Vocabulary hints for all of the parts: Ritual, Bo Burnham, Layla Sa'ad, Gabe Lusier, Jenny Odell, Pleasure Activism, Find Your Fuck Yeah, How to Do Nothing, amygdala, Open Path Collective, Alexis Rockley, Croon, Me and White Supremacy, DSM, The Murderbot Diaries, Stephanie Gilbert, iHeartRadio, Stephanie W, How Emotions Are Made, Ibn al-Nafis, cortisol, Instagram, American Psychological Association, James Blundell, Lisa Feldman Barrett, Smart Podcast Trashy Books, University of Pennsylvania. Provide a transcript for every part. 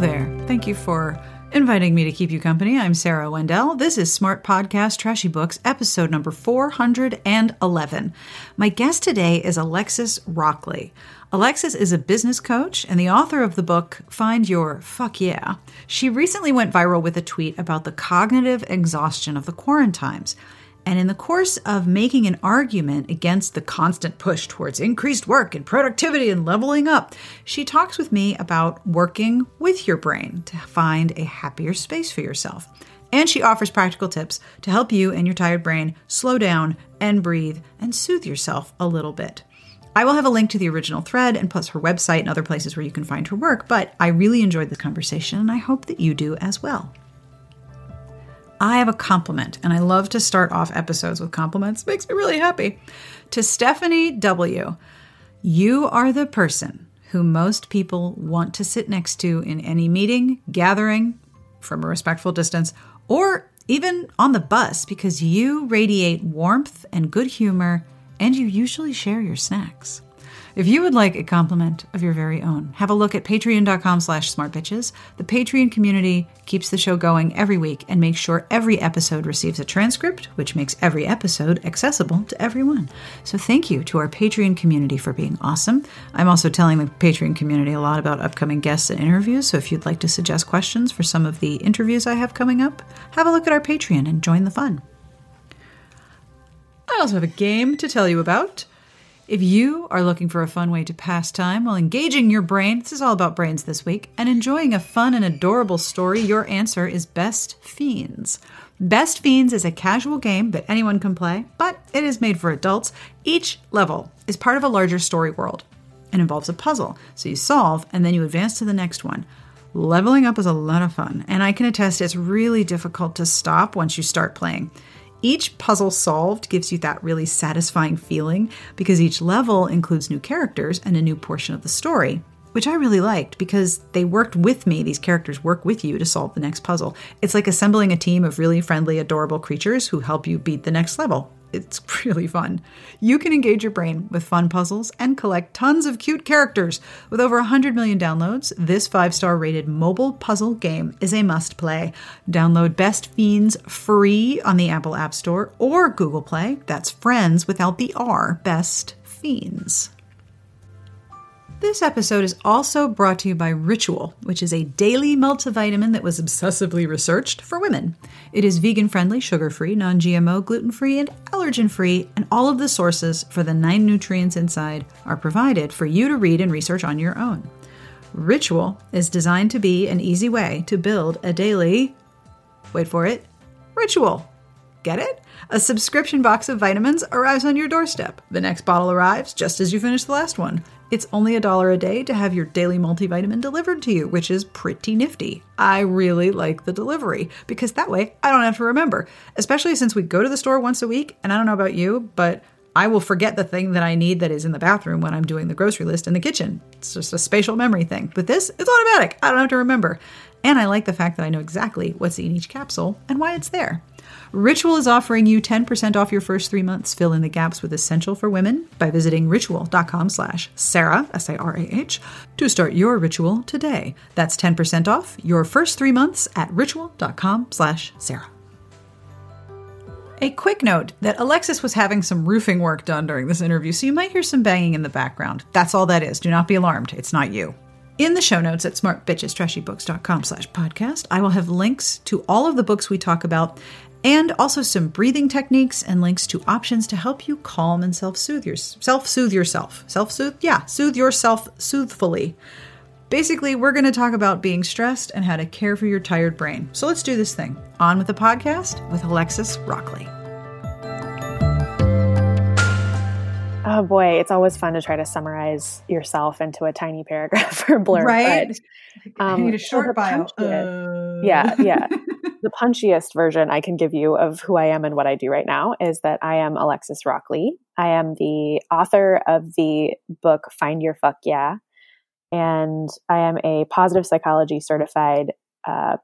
there. Thank you for inviting me to keep you company. I'm Sarah Wendell. This is Smart Podcast Trashy Books, episode number 411. My guest today is Alexis Rockley. Alexis is a business coach and the author of the book, Find Your Fuck Yeah. She recently went viral with a tweet about the cognitive exhaustion of the quarantimes. And in the course of making an argument against the constant push towards increased work and productivity and leveling up, she talks with me about working with your brain to find a happier space for yourself. And she offers practical tips to help you and your tired brain slow down and breathe and soothe yourself a little bit. I will have a link to the original thread and plus her website and other places where you can find her work, but I really enjoyed this conversation and I hope that you do as well. I have a compliment, and I love to start off episodes with compliments. Makes me really happy. To Stephanie W, you are the person who most people want to sit next to in any meeting, gathering, from a respectful distance, or even on the bus, because you radiate warmth and good humor, and you usually share your snacks. If you would like a compliment of your very own, have a look at patreon.com/smartbitches. The Patreon community keeps the show going every week and makes sure every episode receives a transcript, which makes every episode accessible to everyone. So thank you to our Patreon community for being awesome. I'm also telling the Patreon community a lot about upcoming guests and interviews. So if you'd like to suggest questions for some of the interviews I have coming up, have a look at our Patreon and join the fun. I also have a game to tell you about. If you are looking for a fun way to pass time while engaging your brain, this is all about brains this week, and enjoying a fun and adorable story, your answer is Best Fiends. Best Fiends is a casual game that anyone can play, but it is made for adults. Each level is part of a larger story world and involves a puzzle. So you solve and then you advance to the next one. Leveling up is a lot of fun, and I can attest it's really difficult to stop once you start playing. Each puzzle solved gives you that really satisfying feeling because each level includes new characters and a new portion of the story, which I really liked because they worked with me. These characters work with you to solve the next puzzle. It's like assembling a team of really friendly, adorable creatures who help you beat the next level. It's really fun. You can engage your brain with fun puzzles and collect tons of cute characters. With over 100 million downloads, this 5-star rated mobile puzzle game is a must play. Download Best Fiends free on the Apple App Store or Google Play. That's friends without the R, Best Fiends. This episode is also brought to you by Ritual, which is a daily multivitamin that was obsessively researched for women. It is vegan-friendly, sugar-free, non-GMO, gluten-free, and allergen-free, and all of the sources for the 9 nutrients inside are provided for you to read and research on your own. Ritual is designed to be an easy way to build a daily, wait for it, ritual. Get it? A subscription box of vitamins arrives on your doorstep. The next bottle arrives just as you finish the last one. It's only $1 a day to have your daily multivitamin delivered to you, which is pretty nifty. I really like the delivery because that way I don't have to remember, especially since we go to the store once a week. And I don't know about you, but I will forget the thing that I need that is in the bathroom when I'm doing the grocery list in the kitchen. It's just a spatial memory thing. But this, it's automatic. I don't have to remember. And I like the fact that I know exactly what's in each capsule and why it's there. Ritual is offering you 10% off your first 3 months. Fill in the gaps with Essential for Women by visiting ritual.com/Sarah, S-A-R-A-H, to start your ritual today. That's 10% off your first 3 months at ritual.com/Sarah. A quick note that Alexis was having some roofing work done during this interview, so you might hear some banging in the background. That's all that is. Do not be alarmed. It's not you. In the show notes at smartbitchestrashybooks.com/podcast, I will have links to all of the books we talk about and also some breathing techniques and links to options to help you calm and soothe yourself soothfully. Basically, we're going to talk about being stressed and how to care for your tired brain. So let's do this thing. On with the podcast with Alexis Rockley. Oh boy, it's always fun to try to summarize yourself into a tiny paragraph or blurb. Right? But, I need a short bio. Yeah. The punchiest version I can give you of who I am and what I do right now is that I am Alexis Rockley. I am the author of the book, Find Your Fuck Yeah. And I am a positive psychology certified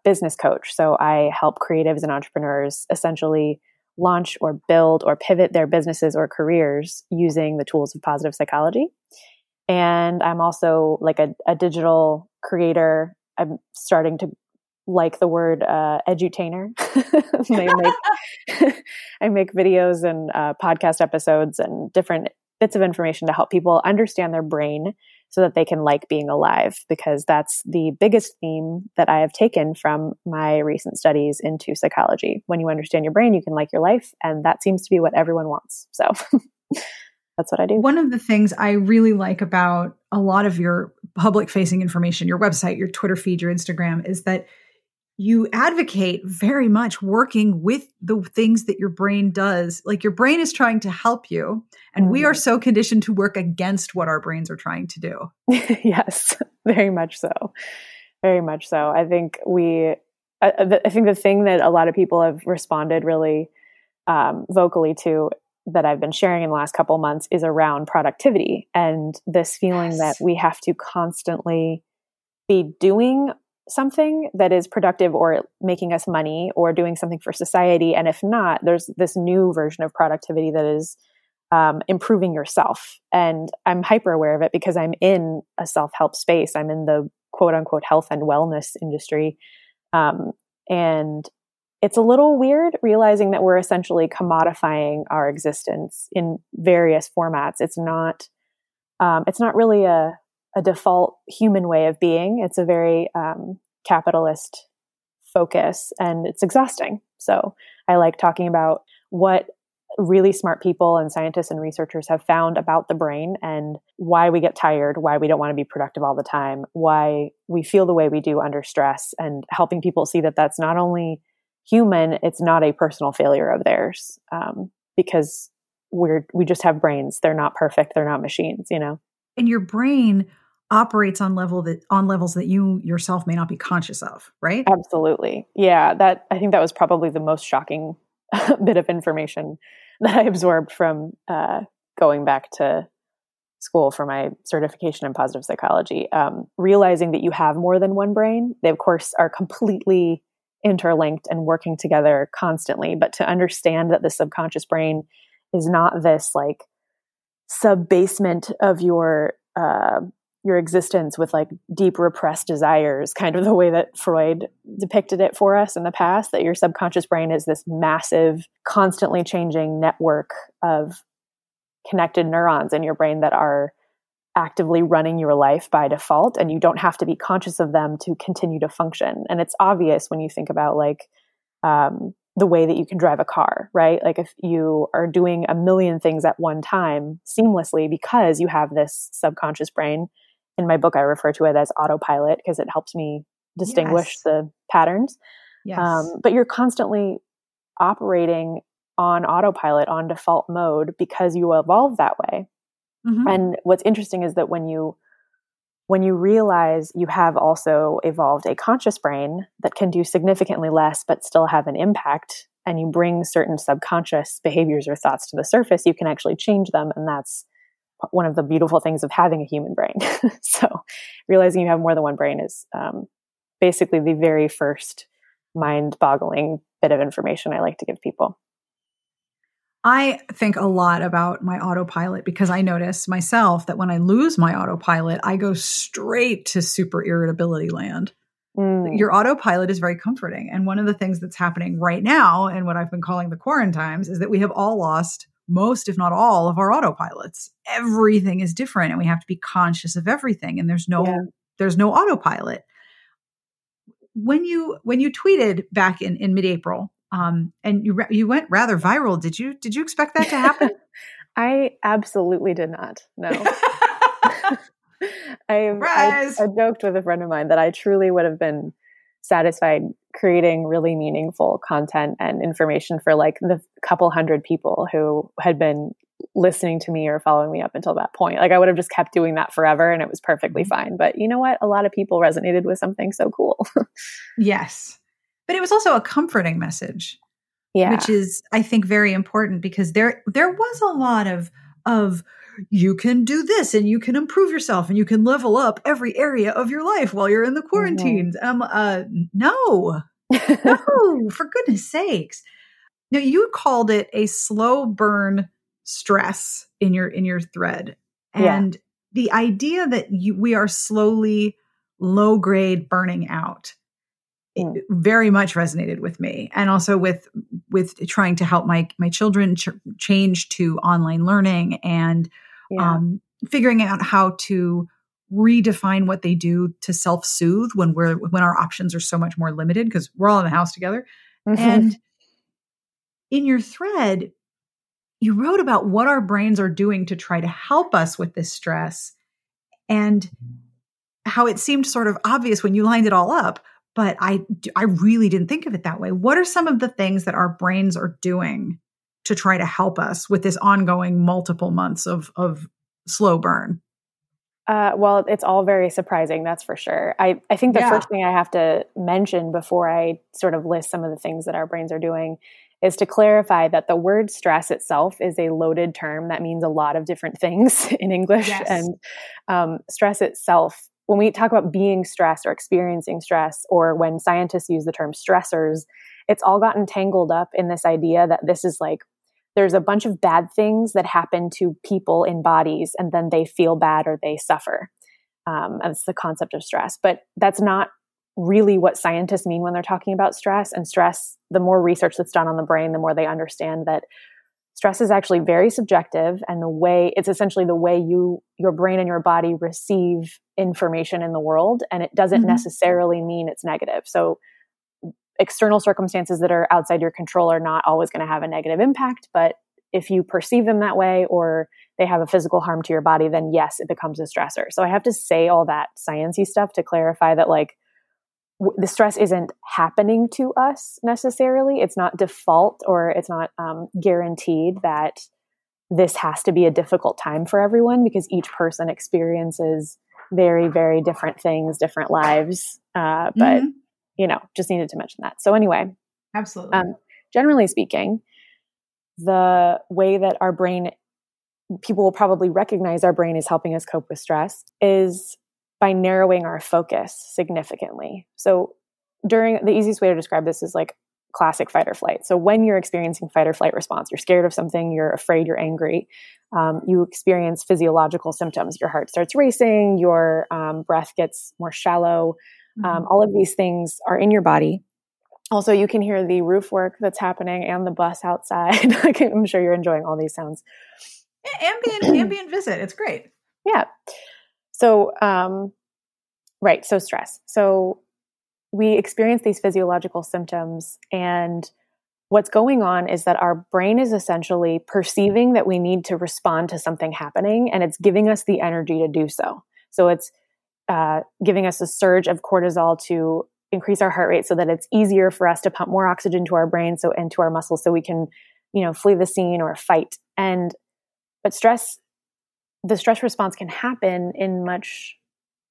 business coach. So I help creatives and entrepreneurs essentially launch or build or pivot their businesses or careers using the tools of positive psychology. And I'm also like a digital creator I'm starting to like the word edutainer. I make videos and podcast episodes and different bits of information to help people understand their brain so that they can like being alive, because that's the biggest theme that I have taken from my recent studies into psychology. When you understand your brain, you can like your life, and that seems to be what everyone wants. So that's what I do. One of the things I really like about a lot of your public-facing information, your website, your Twitter feed, your Instagram, is that you advocate very much working with the things that your brain does. Like, your brain is trying to help you, and we are so conditioned to work against what our brains are trying to do. Yes, very much so. Very much so. I think I think the thing that a lot of people have responded really vocally to that I've been sharing in the last couple of months is around productivity and this feeling that we have to constantly be doing something that is productive or making us money or doing something for society. And if not, there's this new version of productivity that is improving yourself. And I'm hyper aware of it because I'm in a self-help space. I'm in the quote unquote health and wellness industry. And it's a little weird realizing that we're essentially commodifying our existence in various formats. It's not really a default human way of being. It's a very capitalist focus, and it's exhausting. So I like talking about what really smart people and scientists and researchers have found about the brain and why we get tired, why we don't want to be productive all the time, why we feel the way we do under stress, and helping people see that that's not only human, it's not a personal failure of theirs, because we just have brains. They're not perfect. They're not machines, you know? And your brain operates on levels that you yourself may not be conscious of, right? Absolutely. Yeah. I think that was probably the most shocking bit of information that I absorbed from going back to school for my certification in positive psychology. Realizing that you have more than one brain. They, of course, are completely interlinked and working together constantly, but to understand that the subconscious brain is not this like sub-basement of your existence with like deep repressed desires, kind of the way that Freud depicted it for us in the past, that your subconscious brain is this massive, constantly changing network of connected neurons in your brain that are actively running your life by default, and you don't have to be conscious of them to continue to function. And it's obvious when you think about like the way that you can drive a car, right? Like, if you are doing a million things at one time seamlessly because you have this subconscious brain. In my book, I refer to it as autopilot because it helps me distinguish the patterns. Yes. But you're constantly operating on autopilot, on default mode, because you evolve that way. Mm-hmm. And what's interesting is that when you realize you have also evolved a conscious brain that can do significantly less but still have an impact, and you bring certain subconscious behaviors or thoughts to the surface, you can actually change them. And that's one of the beautiful things of having a human brain. So realizing you have more than one brain is basically the very first mind-boggling bit of information I like to give people. I think a lot about my autopilot because I notice myself that when I lose my autopilot, I go straight to super irritability land. Mm. Your autopilot is very comforting. And one of the things that's happening right now, and what I've been calling the quarantines, is that we have all lost most, if not all, of our autopilots. Everything is different, and we have to be conscious of everything. And there's no autopilot. When you tweeted back in mid-April, and you went rather viral. Did you expect that to happen? I absolutely did not. No. I joked with a friend of mine that I truly would have been satisfied creating really meaningful content and information for like the couple hundred people who had been listening to me or following me up until that point. Like, I would have just kept doing that forever, and it was perfectly fine. But you know what? A lot of people resonated with something so cool. Yes. But it was also a comforting message, which is, I think, very important, because there was a lot of you can do this and you can improve yourself and you can level up every area of your life while you're in the quarantines. Mm-hmm. No, for goodness sakes. Now, you called it a slow burn stress in your thread. And the idea that we are slowly low-grade burning out, it very much resonated with me. And also with trying to help my children change to online learning and figuring out how to redefine what they do to self-soothe when our options are so much more limited because we're all in the house together. Mm-hmm. And in your thread, you wrote about what our brains are doing to try to help us with this stress and how it seemed sort of obvious when you lined it all up, but I really didn't think of it that way. What are some of the things that our brains are doing to try to help us with this ongoing multiple months of slow burn? Well, it's all very surprising, that's for sure. I think the first thing I have to mention before I sort of list some of the things that our brains are doing is to clarify that the word stress itself is a loaded term that means a lot of different things in English. Yes. And stress itself, when we talk about being stressed or experiencing stress, or when scientists use the term stressors, it's all gotten tangled up in this idea that this is like, there's a bunch of bad things that happen to people in bodies, and then they feel bad or they suffer. That's the concept of stress. But that's not really what scientists mean when they're talking about stress. And stress, the more research that's done on the brain, the more they understand that stress is actually very subjective, and the way it's essentially the way your brain and your body receive information in the world, and it doesn't necessarily mean it's negative. So external circumstances that are outside your control are not always going to have a negative impact, but if you perceive them that way or they have a physical harm to your body, then yes, it becomes a stressor. So I have to say all that science-y stuff to clarify that like the stress isn't happening to us necessarily. It's not default, or it's not guaranteed that this has to be a difficult time for everyone, because each person experiences very, very different things, different lives. But you know, just needed to mention that. So anyway, absolutely. Generally speaking, the way that our brain, people will probably recognize our brain is helping us cope with stress, is by narrowing our focus significantly. So during, the easiest way to describe this is like classic fight or flight. So when you're experiencing fight or flight response, you're scared of something, you're afraid, you're angry, you experience physiological symptoms. Your heart starts racing, your breath gets more shallow. All of these things are in your body. Also, you can hear the roof work that's happening and the bus outside. I'm sure you're enjoying all these sounds. Ambient visit. It's great. Yeah. So, right. So stress. So we experience these physiological symptoms, and what's going on is that our brain is essentially perceiving that we need to respond to something happening, and it's giving us the energy to do so. So it's giving us a surge of cortisol to increase our heart rate so that it's easier for us to pump more oxygen to our brain and to our muscles so we can, you know, flee the scene or fight. But stress, the stress response can happen in much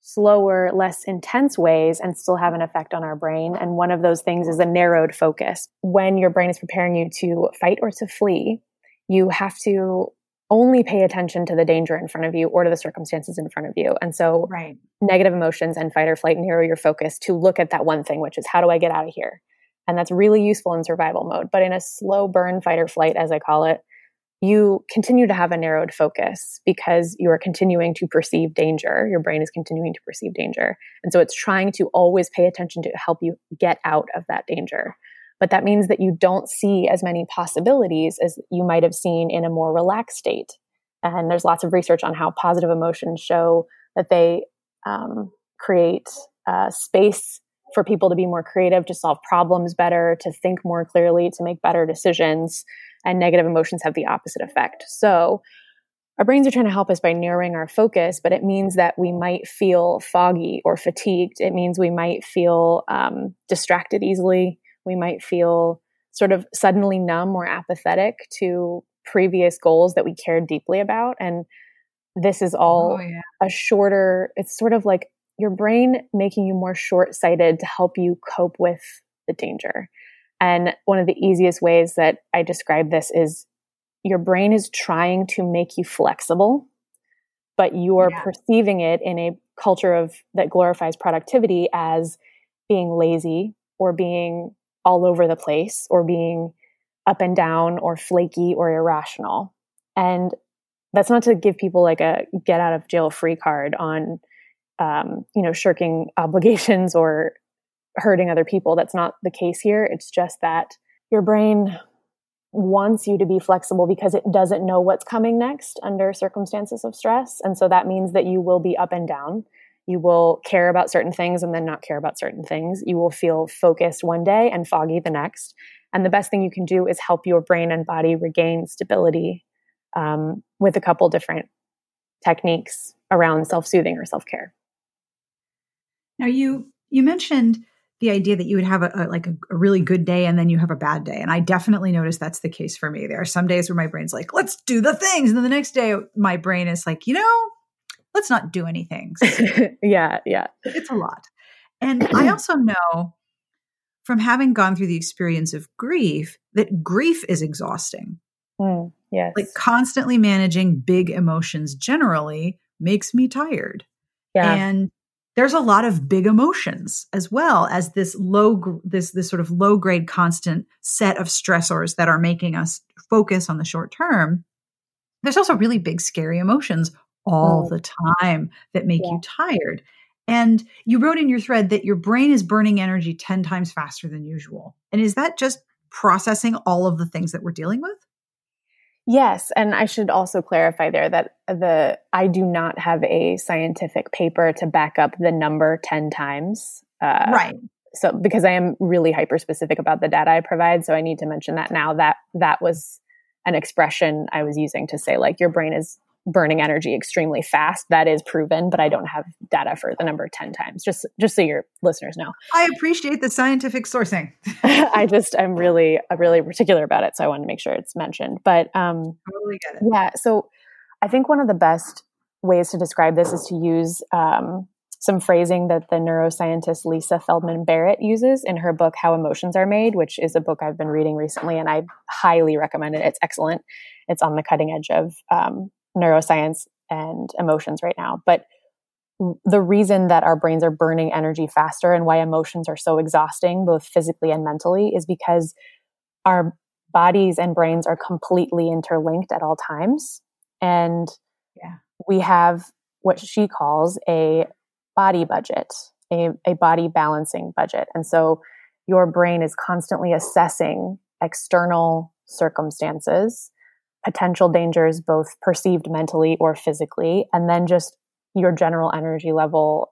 slower, less intense ways and still have an effect on our brain. And one of those things is a narrowed focus. When your brain is preparing you to fight or to flee, you have to only pay attention to the danger in front of you or to the circumstances in front of you. And so negative emotions and fight or flight narrow your focus to look at that one thing, which is how do I get out of here? And that's really useful in survival mode. But in a slow burn fight or flight, as I call it, you continue to have a narrowed focus because you are continuing to perceive danger. Your brain is continuing to perceive danger. And so it's trying to always pay attention to help you get out of that danger. But that means that you don't see as many possibilities as you might have seen in a more relaxed state. And there's lots of research on how positive emotions show that they create space for people to be more creative, to solve problems better, to think more clearly, to make better decisions. And negative emotions have the opposite effect. So our brains are trying to help us by narrowing our focus, but it means that we might feel foggy or fatigued. It means we might feel distracted easily. We might feel sort of suddenly numb or apathetic to previous goals that we cared deeply about. And this is all a shorter, it's sort of like your brain making you more short-sighted to help you cope with the danger. And one of the easiest ways that I describe this is your brain is trying to make you flexible, but you are perceiving it in a culture that glorifies productivity as being lazy or being all over the place or being up and down or flaky or irrational. And that's not to give people like a get out of jail free card on shirking obligations or hurting other people. That's not the case here. It's just that your brain wants you to be flexible because it doesn't know what's coming next under circumstances of stress. And so that means that you will be up and down. You will care about certain things and then not care about certain things. You will feel focused one day and foggy the next. And the best thing you can do is help your brain and body regain stability with a couple different techniques around self-soothing or self-care. Now, you mentioned the idea that you would have a really good day and then you have a bad day. And I definitely notice that's the case for me. There are some days where my brain's like, let's do the things. And then the next day, my brain is like, let's not do anything. So yeah. It's a lot. And I also know from having gone through the experience of grief that grief is exhausting. Yes. Like constantly managing big emotions generally makes me tired. Yeah. And there's a lot of big emotions as well as this this sort of low grade constant set of stressors that are making us focus on the short term. There's also really big, scary emotions all the time that make you tired. And you wrote in your thread that your brain is burning energy 10 times faster than usual. And is that just processing all of the things that we're dealing with? Yes. And I should also clarify there that I do not have a scientific paper to back up the number 10 times. Right. So because I am really hyper specific about the data I provide. So I need to mention that now that was an expression I was using to say like your brain is burning energy extremely fast. That is proven, but I don't have data for the number 10 times, just so your listeners know. I appreciate the scientific sourcing. I'm really particular about it. So I want to make sure it's mentioned, but totally get it. Yeah. So I think one of the best ways to describe this is to use some phrasing that the neuroscientist Lisa Feldman Barrett uses in her book, How Emotions Are Made, which is a book I've been reading recently and I highly recommend it. It's excellent. It's on the cutting edge of neuroscience and emotions right now. But the reason that our brains are burning energy faster and why emotions are so exhausting, both physically and mentally, is because our bodies and brains are completely interlinked at all times. And we have what she calls a body budget, a body balancing budget. And so your brain is constantly assessing external circumstances, potential dangers, both perceived mentally or physically, and then just your general energy level,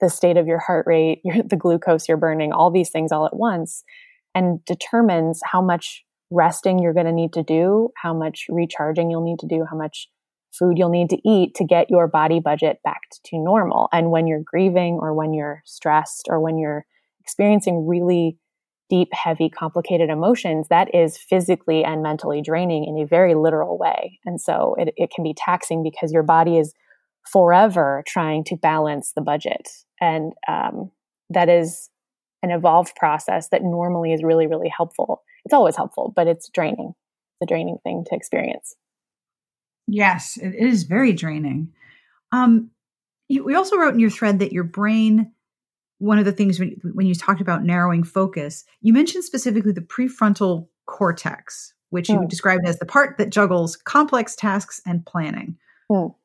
the state of your heart rate, the glucose you're burning, all these things all at once, and determines how much resting you're going to need to do, how much recharging you'll need to do, how much food you'll need to eat to get your body budget back to normal. And when you're grieving or when you're stressed or when you're experiencing really deep, heavy, complicated emotions, that is physically and mentally draining in a very literal way. And so it can be taxing because your body is forever trying to balance the budget. And that is an evolved process that normally is really, really helpful. It's always helpful, but it's draining. It's a draining thing to experience. Yes, it is very draining. We also wrote in your thread that your brain, one of the things when you talked about narrowing focus, you mentioned specifically the prefrontal cortex, which you described as the part that juggles complex tasks and planning. And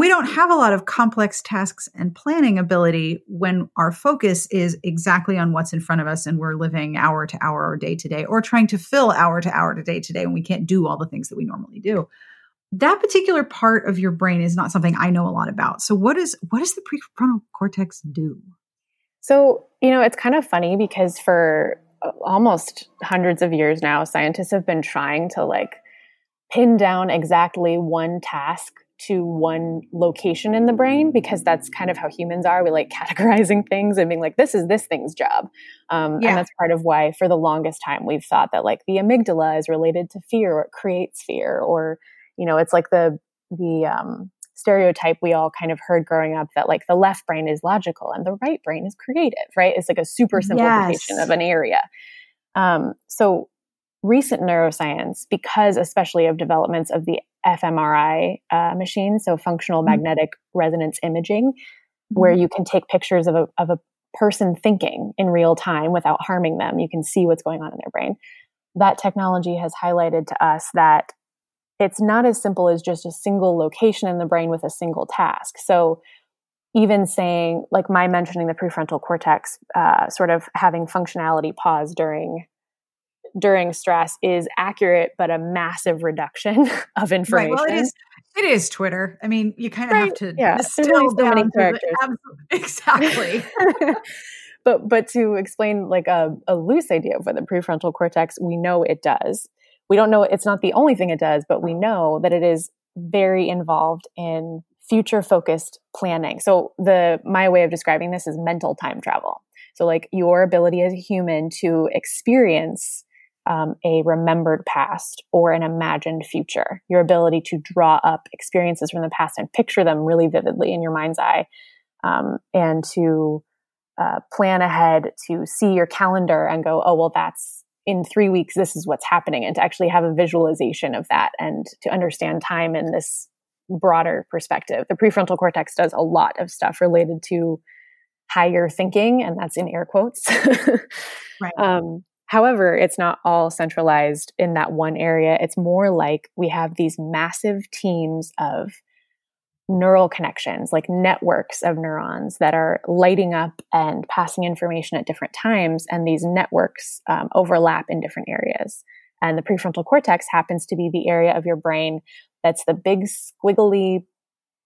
we don't have a lot of complex tasks and planning ability when our focus is exactly on what's in front of us and we're living hour to hour or day to day or trying to fill hour to hour to day to day and we can't do all the things that we normally do. That particular part of your brain is not something I know a lot about. So what does the prefrontal cortex do? So, it's kind of funny because for almost hundreds of years now, scientists have been trying to pin down exactly one task to one location in the brain, because that's kind of how humans are. We like categorizing things and being like, this is this thing's job. And that's part of why for the longest time we've thought that the amygdala is related to fear or it creates fear, or, it's like the stereotype we all kind of heard growing up that the left brain is logical and the right brain is creative, right? It's like a super simplification of an area. So recent neuroscience, because especially of developments of the fMRI machine, so functional magnetic resonance imaging, where you can take pictures of a person thinking in real time without harming them. You can see what's going on in their brain. That technology has highlighted to us that it's not as simple as just a single location in the brain with a single task. So even saying, like my mentioning the prefrontal cortex, sort of having functionality pause during stress is accurate, but a massive reduction of information. Right. Well, it is Twitter. I mean, you kind of have to distill so many characters. Exactly. But to explain like a loose idea of what the prefrontal cortex, we know it does. We don't know, it's not the only thing it does, but we know that it is very involved in future-focused planning. So my way of describing this is mental time travel. So like your ability as a human to experience a remembered past or an imagined future, your ability to draw up experiences from the past and picture them really vividly in your mind's eye, and to plan ahead, to see your calendar and go, oh, well, that's in 3 weeks, this is what's happening, and to actually have a visualization of that and to understand time in this broader perspective. The prefrontal cortex does a lot of stuff related to higher thinking, and that's in air quotes. Right. However, it's not all centralized in that one area. It's more like we have these massive teams of neural connections, like networks of neurons that are lighting up and passing information at different times. And these networks overlap in different areas. And the prefrontal cortex happens to be the area of your brain that's the big squiggly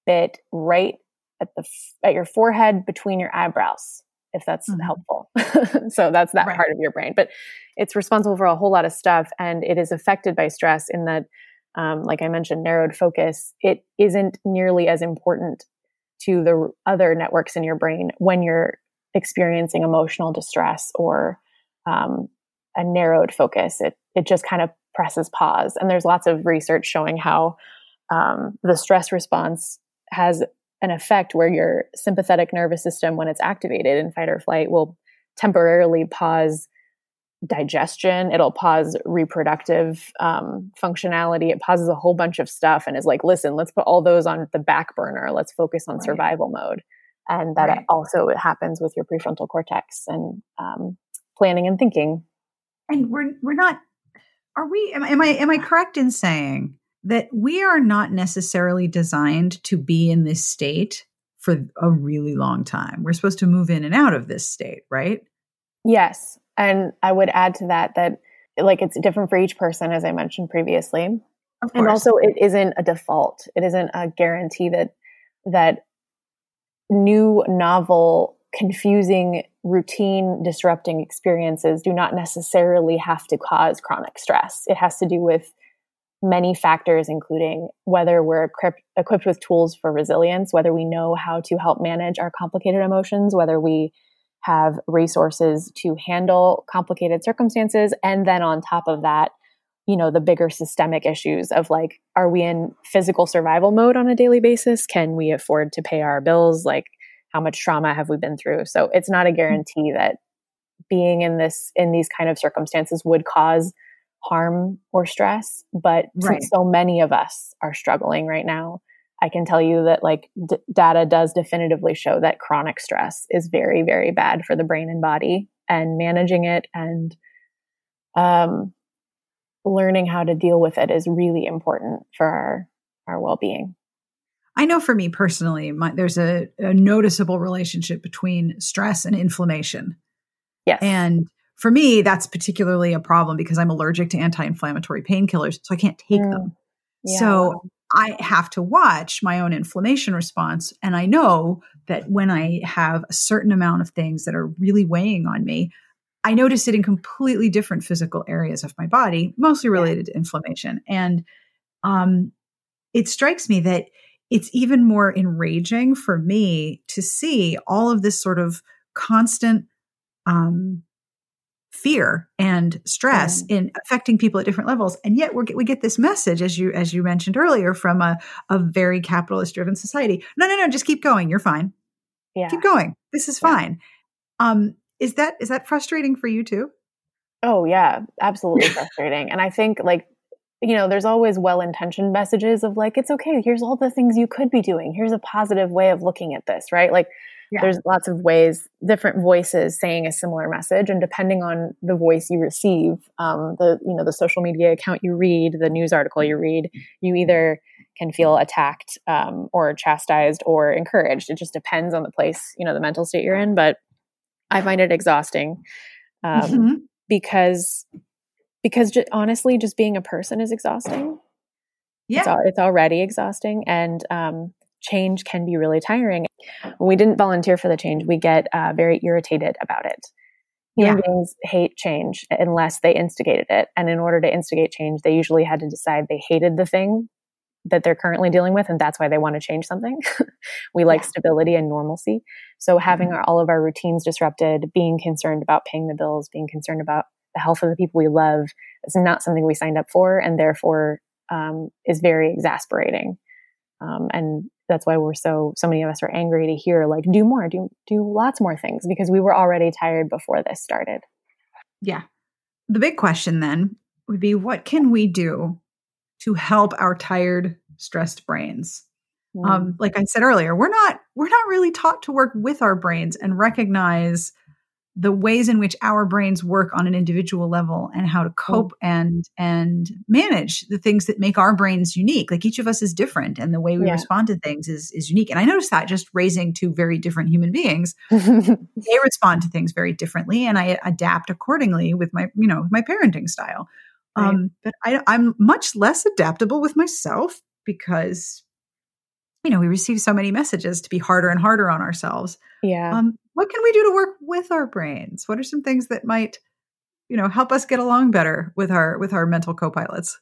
bit right at your forehead between your eyebrows, if that's helpful. So that's that part of your brain. But it's responsible for a whole lot of stuff. And it is affected by stress in that, like I mentioned, narrowed focus, it isn't nearly as important to the other networks in your brain when you're experiencing emotional distress or a narrowed focus. It just kind of presses pause. And there's lots of research showing how the stress response has an effect where your sympathetic nervous system, when it's activated in fight or flight, will temporarily pause digestion. It'll pause reproductive functionality. It pauses a whole bunch of stuff and is like, listen, let's put all those on the back burner. Let's focus on survival mode. And that also happens with your prefrontal cortex and planning and thinking. And we're not, are we, am I correct in saying that we are not necessarily designed to be in this state for a really long time? We're supposed to move in and out of this state, right? Yes. And I would add to that like it's different for each person, as I mentioned previously. Of course. And also it isn't a default. It isn't a guarantee that new, novel, confusing, routine, disrupting experiences do not necessarily have to cause chronic stress. It has to do with many factors, including whether we're equipped with tools for resilience, whether we know how to help manage our complicated emotions, whether we have resources to handle complicated circumstances. And then on top of that, you know, the bigger systemic issues of like, are we in physical survival mode on a daily basis? Can we afford to pay our bills? Like, how much trauma have we been through? So it's not a guarantee that being in these kind of circumstances would cause harm or stress, but since so many of us are struggling right now, I can tell you that like data does definitively show that chronic stress is very, very bad for the brain and body, and managing it and learning how to deal with it is really important for our well-being. I know for me personally, there's a noticeable relationship between stress and inflammation. Yes. And for me, that's particularly a problem because I'm allergic to anti-inflammatory painkillers, so I can't take them. Yeah. So I have to watch my own inflammation response. And I know that when I have a certain amount of things that are really weighing on me, I notice it in completely different physical areas of my body, mostly related to inflammation. And it strikes me that it's even more enraging for me to see all of this sort of constant fear and stress in affecting people at different levels. And yet we get this message, as you mentioned earlier, from a very capitalist driven society. No, just keep going. You're fine. Yeah. Keep going. This is fine. Is that frustrating for you too? Oh yeah, absolutely frustrating. And I think like, you know, there's always well-intentioned messages of like, it's okay. Here's all the things you could be doing. Here's a positive way of looking at this, right? Like, yeah. There's lots of ways, different voices saying a similar message, and depending on the voice you receive, the social media account you read, the news article you read, you either can feel attacked or chastised or encouraged. It just depends on the place, you know, the mental state you're in. But I find it exhausting because honestly, just being a person is exhausting. Yeah, it's already exhausting, and change can be really tiring. When we didn't volunteer for the change, we get very irritated about it. Human beings hate change unless they instigated it. And in order to instigate change, they usually had to decide they hated the thing that they're currently dealing with, and that's why they want to change something. We like stability and normalcy. So having all of our routines disrupted, being concerned about paying the bills, being concerned about the health of the people we love, is not something we signed up for, and therefore is very exasperating. And that's why we're so many of us are angry to hear, like, do more, do lots more things, because we were already tired before this started. Yeah. The big question then would be, what can we do to help our tired, stressed brains? Mm. Like I said earlier, we're not really taught to work with our brains and recognize the ways in which our brains work on an individual level and how to cope and manage the things that make our brains unique. Like, each of us is different, and the way we respond to things is unique. And I noticed that just raising two very different human beings, they respond to things very differently, and I adapt accordingly with my parenting style. Right. But I'm much less adaptable with myself because, we receive so many messages to be harder and harder on ourselves. Yeah. What can we do to work with our brains? What are some things that might, help us get along better with our mental co-pilots?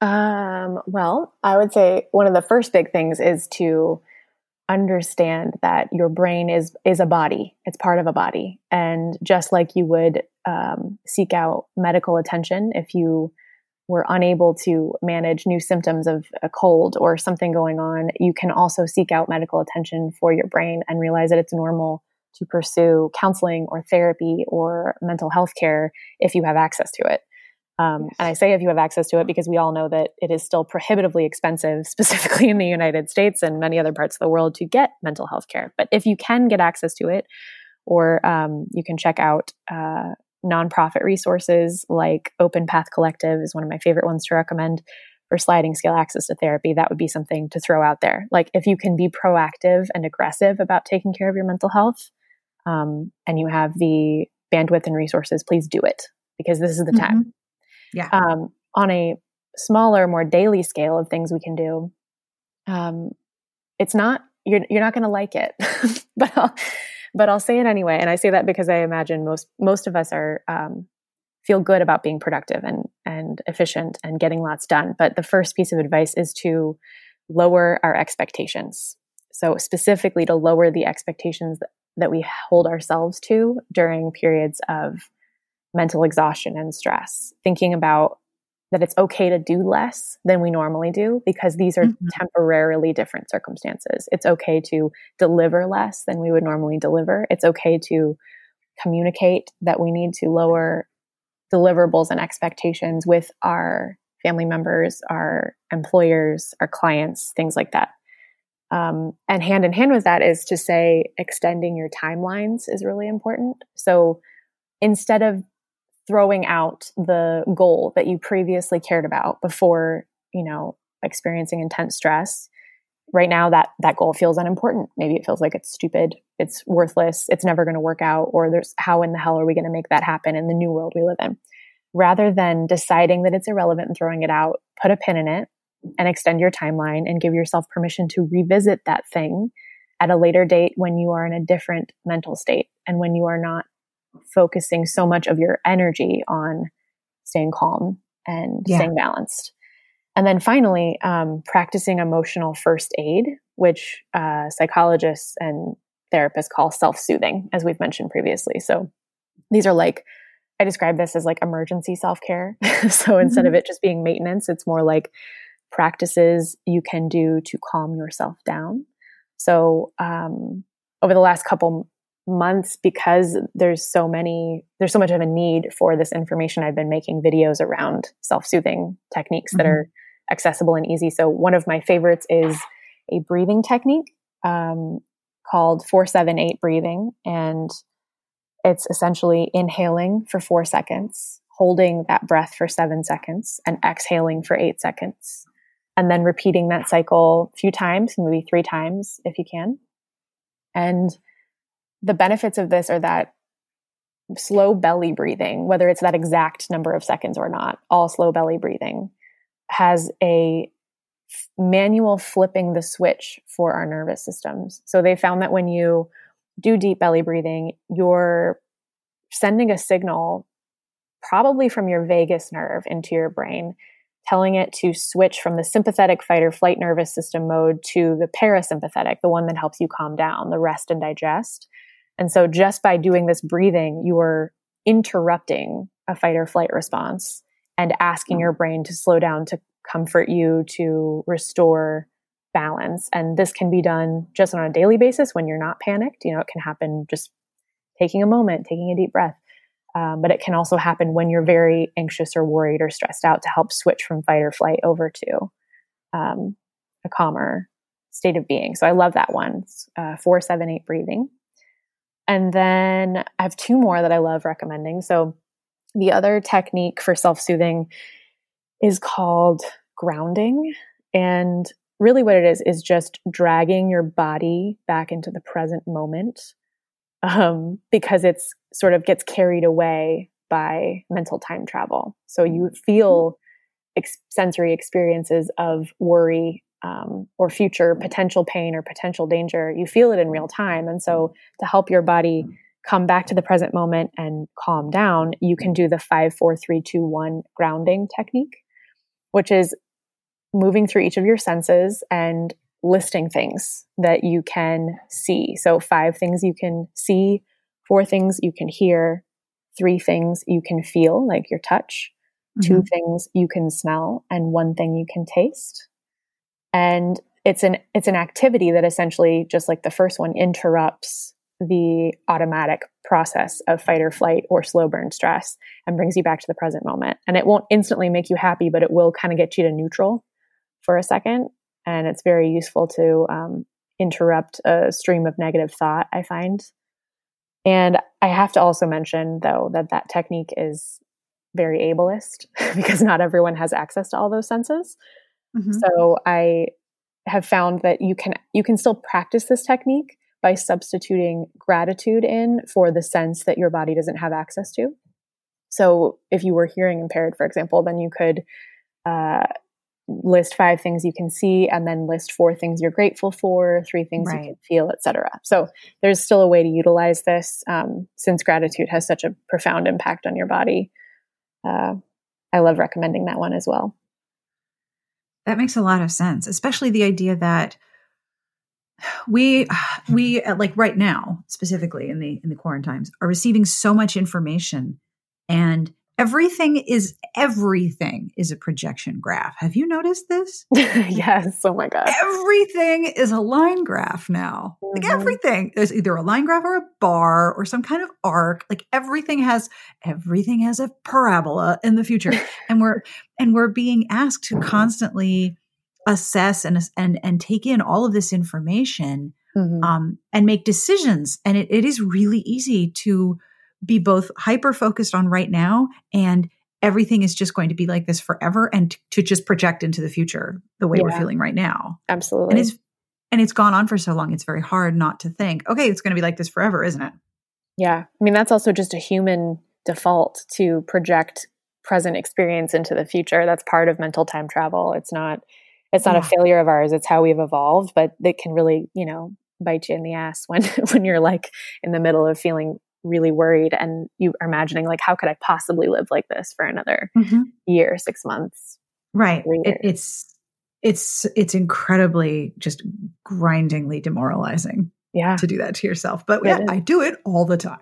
Well, I would say one of the first big things is to understand that your brain is a body. It's part of a body. And just like you would seek out medical attention if you were unable to manage new symptoms of a cold or something going on, you can also seek out medical attention for your brain and realize that it's normal to pursue counseling or therapy or mental health care if you have access to it. And I say if you have access to it because we all know that it is still prohibitively expensive, specifically in the United States and many other parts of the world, to get mental health care. But if you can get access to it, or you can check out nonprofit resources like Open Path Collective is one of my favorite ones to recommend for sliding scale access to therapy. That would be something to throw out there. Like, if you can be proactive and aggressive about taking care of your mental health, and you have the bandwidth and resources, please do it, because this is the time. Yeah. On a smaller, more daily scale of things we can do, it's not, you're not going to like it, but I'll say it anyway. And I say that because I imagine most of us are, feel good about being productive and efficient and getting lots done. But the first piece of advice is to lower our expectations. So specifically to lower the expectations that we hold ourselves to during periods of mental exhaustion and stress, thinking about that it's okay to do less than we normally do, because these are temporarily different circumstances. It's okay to deliver less than we would normally deliver. It's okay to communicate that we need to lower deliverables and expectations with our family members, our employers, our clients, things like that. And hand in hand with that is to say extending your timelines is really important. So instead of throwing out the goal that you previously cared about before, experiencing intense stress, right now that goal feels unimportant. Maybe it feels like it's stupid, it's worthless, it's never going to work out, or there's how in the hell are we going to make that happen in the new world we live in? Rather than deciding that it's irrelevant and throwing it out, put a pin in it and extend your timeline and give yourself permission to revisit that thing at a later date when you are in a different mental state and when you are not focusing so much of your energy on staying calm and staying balanced. And then finally, practicing emotional first aid, which psychologists and therapists call self-soothing, as we've mentioned previously. So these are like, I describe this as like emergency self-care. So instead of it just being maintenance, it's more like practices you can do to calm yourself down. So over the last couple months, because there's so much of a need for this information, I've been making videos around self-soothing techniques that are accessible and easy. So one of my favorites is a breathing technique called 4-7-8 breathing. And it's essentially inhaling for 4 seconds, holding that breath for 7 seconds, and exhaling for 8 seconds. and then repeating that cycle a few times, maybe 3 times if you can. And the benefits of this are that slow belly breathing, whether it's that exact number of seconds or not, all slow belly breathing has a manual flipping the switch for our nervous systems. So they found that when you do deep belly breathing, you're sending a signal probably from your vagus nerve into your brain, telling it to switch from the sympathetic fight or flight nervous system mode to the parasympathetic, the one that helps you calm down, the rest and digest. And so just by doing this breathing, you're interrupting a fight or flight response and asking your brain to slow down, to comfort you, to restore balance. And this can be done just on a daily basis when you're not panicked. You know, it can happen just taking a moment, taking a deep breath. But it can also happen when you're very anxious or worried or stressed out, to help switch from fight or flight over to a calmer state of being. So I love that one. 4-7-8 breathing. And then I have 2 more that I love recommending. So the other technique for self-soothing is called grounding. And really what it is just dragging your body back into the present moment, because it's sort of gets carried away by mental time travel. So you feel sensory experiences of worry, or future potential pain or potential danger. You feel it in real time. And so to help your body come back to the present moment and calm down, you can do the 5-4-3-2-1 grounding technique, which is moving through each of your senses and listing things that you can see. So 5 things you can see, 4 things you can hear, 3 things you can feel, like your touch, 2 things you can smell, and 1 thing you can taste. And it's an activity that essentially, just like the first one, interrupts the automatic process of fight or flight or slow burn stress and brings you back to the present moment. And it won't instantly make you happy, but it will kind of get you to neutral for a second. And it's very useful to interrupt a stream of negative thought, I find. And I have to also mention, though, that technique is very ableist because not everyone has access to all those senses. So I have found that you can still practice this technique by substituting gratitude in for the sense that your body doesn't have access to. So if you were hearing impaired, for example, then you could list 5 things you can see, and then list 4 things you're grateful for, 3 things you can feel, etc. So there's still a way to utilize this, since gratitude has such a profound impact on your body. I love recommending that one as well. That makes a lot of sense, especially the idea that we like right now, specifically in the quarantines, are receiving so much information, and everything is a projection graph. Have you noticed this? Yes. Oh my God. Everything is a line graph now. Like everything, there's either a line graph or a bar or some kind of arc. Like everything has a parabola in the future. And we're being asked to constantly assess and take in all of this information, and make decisions. And it is really easy to be both hyper-focused on right now, and everything is just going to be like this forever, and to just project into the future the way we're feeling right now. Absolutely. And it's gone on for so long, it's very hard not to think, okay, it's going to be like this forever, isn't it? Yeah. I mean, that's also just a human default to project present experience into the future. That's part of mental time travel. It's not a failure of ours. It's how we've evolved, but it can really, bite you in the ass when you're like in the middle of feeling really worried and you are imagining, like, how could I possibly live like this for another year, 6 months? Right. It's incredibly just grindingly demoralizing to do that to yourself. But yeah, I do it all the time.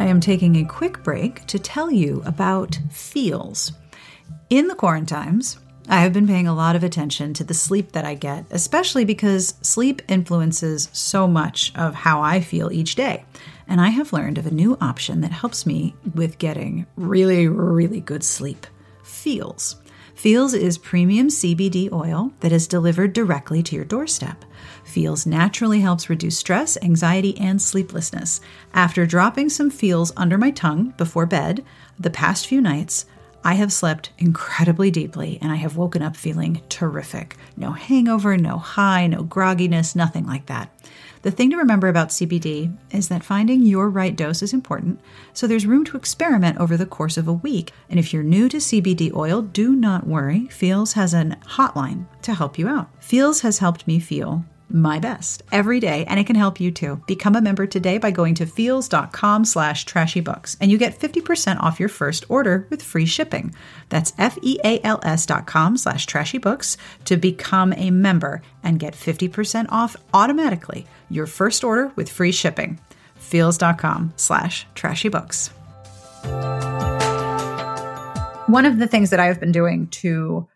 I am taking a quick break to tell you about feels. In the quarantines, I have been paying a lot of attention to the sleep that I get, especially because sleep influences so much of how I feel each day. And I have learned of a new option that helps me with getting really, really good sleep. Feels. Feels is premium CBD oil that is delivered directly to your doorstep. Feels naturally helps reduce stress, anxiety, and sleeplessness. After dropping some Feels under my tongue before bed the past few nights, I have slept incredibly deeply, and I have woken up feeling terrific. No hangover, no high, no grogginess, nothing like that. The thing to remember about CBD is that finding your right dose is important, so there's room to experiment over the course of a week. And if you're new to CBD oil, do not worry. Feels has a hotline to help you out. Feels has helped me feel my best every day, and it can help you too. Become a member today by going to feels.com/trashybooks, and you get 50% off your first order with free shipping. That's feals.com/trashybooks to become a member and get 50% off automatically your first order with free shipping. feals.com/trashybooks. One of the things that I've been doing to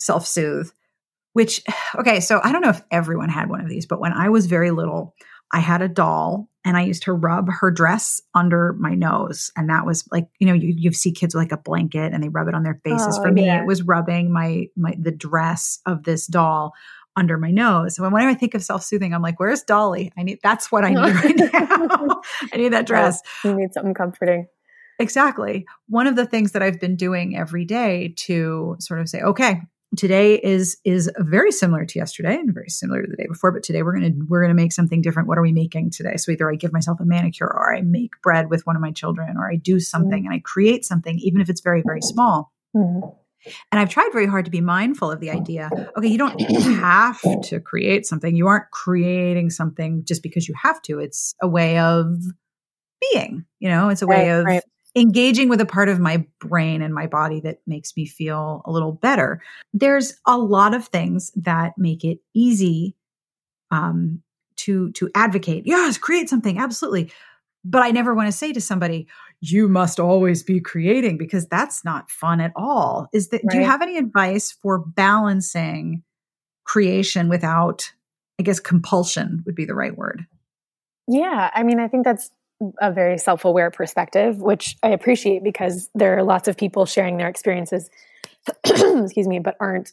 self-soothe, which, okay, so I don't know if everyone had one of these, but when I was very little, I had a doll and I used to rub her dress under my nose. And that was like, you know, you see kids with like a blanket and they rub it on their faces. Oh, for me, yeah. It was rubbing the dress of this doll under my nose. So whenever I think of self-soothing, I'm like, where's Dolly? That's what I need right now. I need that dress. Oh, you need something comforting. Exactly. One of the things that I've been doing every day to sort of say, okay, today is very similar to yesterday and very similar to the day before, but today we're going to make something different. What are we making today? So either I give myself a manicure, or I make bread with one of my children, or I do something and I create something, even if it's very, very small. Mm-hmm. And I've tried very hard to be mindful of the idea. Okay, you don't have to create something. You aren't creating something just because you have to. It's a way of being, you know, it's a way of engaging with a part of my brain and my body that makes me feel a little better. There's a lot of things that make it easy to advocate. Yes, create something. Absolutely. But I never want to say to somebody, you must always be creating, because that's not fun at all. Do you have any advice for balancing creation without, I guess, compulsion would be the right word? Yeah. I mean, I think that's a very self-aware perspective, which I appreciate, because there are lots of people sharing their experiences, excuse me, but aren't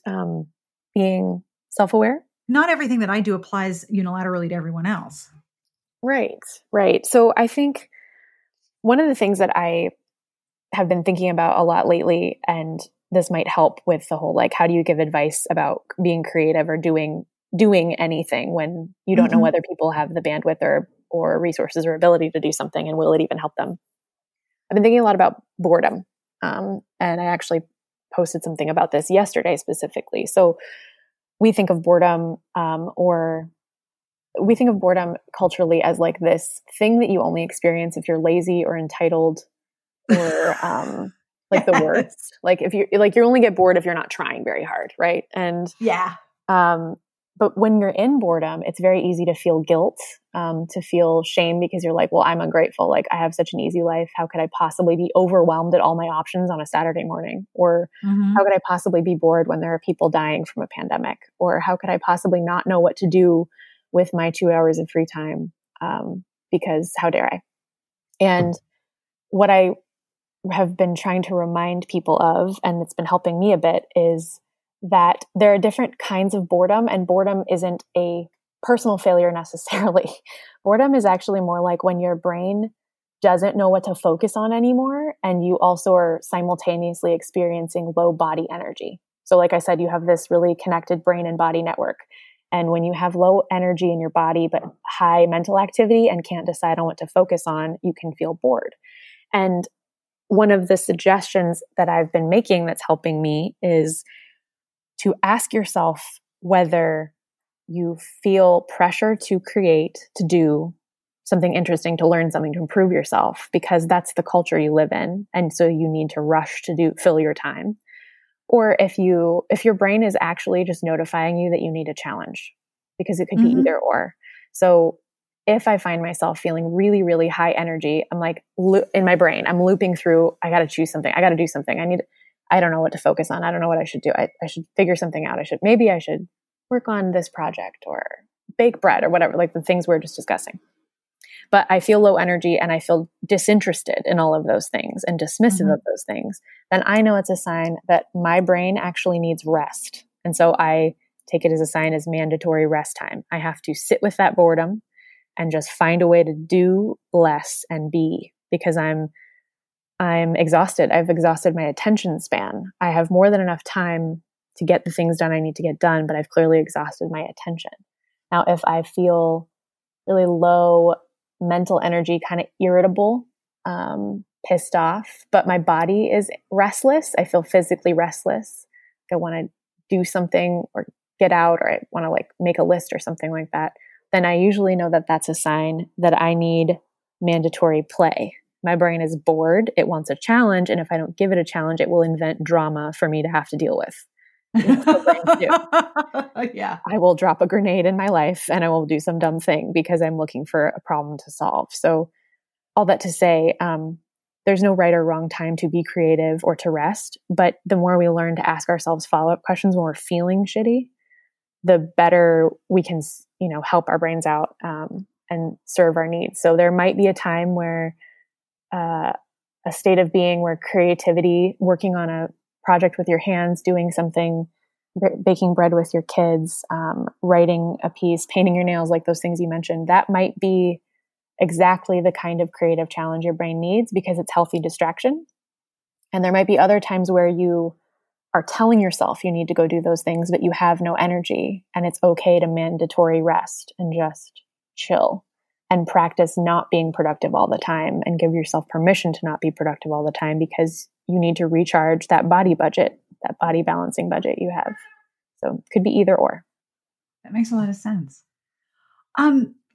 being self-aware. Not everything that I do applies unilaterally to everyone else. Right. So I think one of the things that I have been thinking about a lot lately, and this might help with the whole, like, how do you give advice about being creative or doing anything when you don't know whether people have the bandwidth or resources or ability to do something, and will it even help them? I've been thinking a lot about boredom. And I actually posted something about this yesterday specifically. So we think of boredom, culturally as like this thing that you only experience if you're lazy or entitled, or like the worst. Like if you only get bored if you're not trying very hard, right? And yeah. But when you're in boredom, it's very easy to feel guilt, to feel shame, because you're like, well, I'm ungrateful. Like, I have such an easy life. How could I possibly be overwhelmed at all my options on a Saturday morning? Or how could I possibly be bored when there are people dying from a pandemic? Or how could I possibly not know what to do with my 2 hours of free time? Because how dare I? And what I have been trying to remind people of, and it's been helping me a bit, is that there are different kinds of boredom, and boredom isn't a personal failure necessarily. Boredom is actually more like when your brain doesn't know what to focus on anymore, and you also are simultaneously experiencing low body energy. So like I said, you have this really connected brain and body network. And when you have low energy in your body, but high mental activity and can't decide on what to focus on, you can feel bored. And one of the suggestions that I've been making that's helping me is to ask yourself whether you feel pressure to create, to do something interesting, to learn something, to improve yourself, because that's the culture you live in. And so you need to rush to fill your time. Or if your brain is actually just notifying you that you need a challenge, because it could be either or. So if I find myself feeling really, really high energy, I'm like, in my brain, I'm looping through, I got to choose something. I got to do something. I don't know what to focus on. I don't know what I should do. I should figure something out. Maybe I should work on this project or bake bread or whatever, like the things we were just discussing. But I feel low energy and I feel disinterested in all of those things and dismissive of those things. Then I know it's a sign that my brain actually needs rest. And so I take it as a sign as mandatory rest time. I have to sit with that boredom and just find a way to do less and be, because I'm I'm exhausted. I've exhausted my attention span. I have more than enough time to get the things done I need to get done, but I've clearly exhausted my attention. Now, if I feel really low mental energy, kind of irritable, pissed off, but my body is restless, I feel physically restless, I want to do something or get out, or I want to like make a list or something like that, then I usually know that that's a sign that I need mandatory play. My brain is bored. It wants a challenge. And if I don't give it a challenge, it will invent drama for me to have to deal with. Yeah. I will drop a grenade in my life and I will do some dumb thing because I'm looking for a problem to solve. So all that to say, there's no right or wrong time to be creative or to rest. But the more we learn to ask ourselves follow-up questions when we're feeling shitty, the better we can, you know, help our brains out and serve our needs. So there might be a time where a state of being where creativity, working on a project with your hands, doing something, baking bread with your kids, writing a piece, painting your nails, like those things you mentioned, that might be exactly the kind of creative challenge your brain needs because it's healthy distraction. And there might be other times where you are telling yourself you need to go do those things, but you have no energy, and it's okay to mandatory rest and just chill and practice not being productive all the time and give yourself permission to not be productive all the time because you need to recharge that body budget, that body balancing budget you have. So it could be either or. That makes a lot of sense.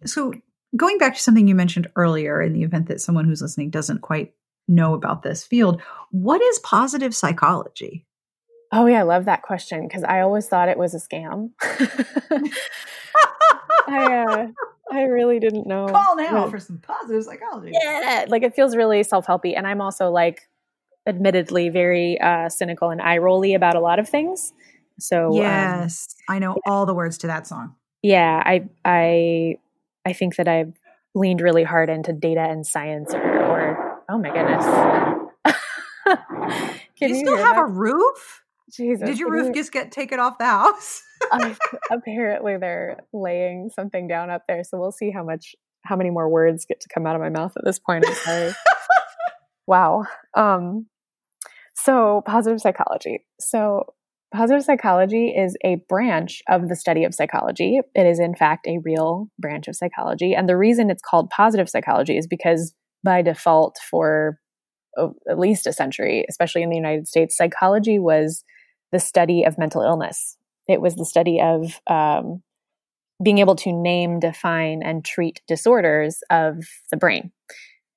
So going back to something you mentioned earlier, in the event that someone who's listening doesn't quite know about this field, what is positive psychology? Oh yeah, I love that question because I always thought it was a scam. I really didn't know. Call now for some positive psychology. Yeah, like it feels really self-helpy. And I'm also like admittedly very cynical and eye-rolly about a lot of things. So yes, I know all the words to that song. Yeah, I think that I've leaned really hard into data and science or oh my goodness. You still have a roof? Jesus. Did your roof just get taken off the house? Apparently they're laying something down up there. So we'll see how many more words get to come out of my mouth at this point. I'm sorry. Wow. So positive psychology. So positive psychology is a branch of the study of psychology. It is in fact a real branch of psychology. And the reason it's called positive psychology is because by default for at least a century, especially in the United States, psychology was the study of mental illness. It was the study of being able to name, define, and treat disorders of the brain.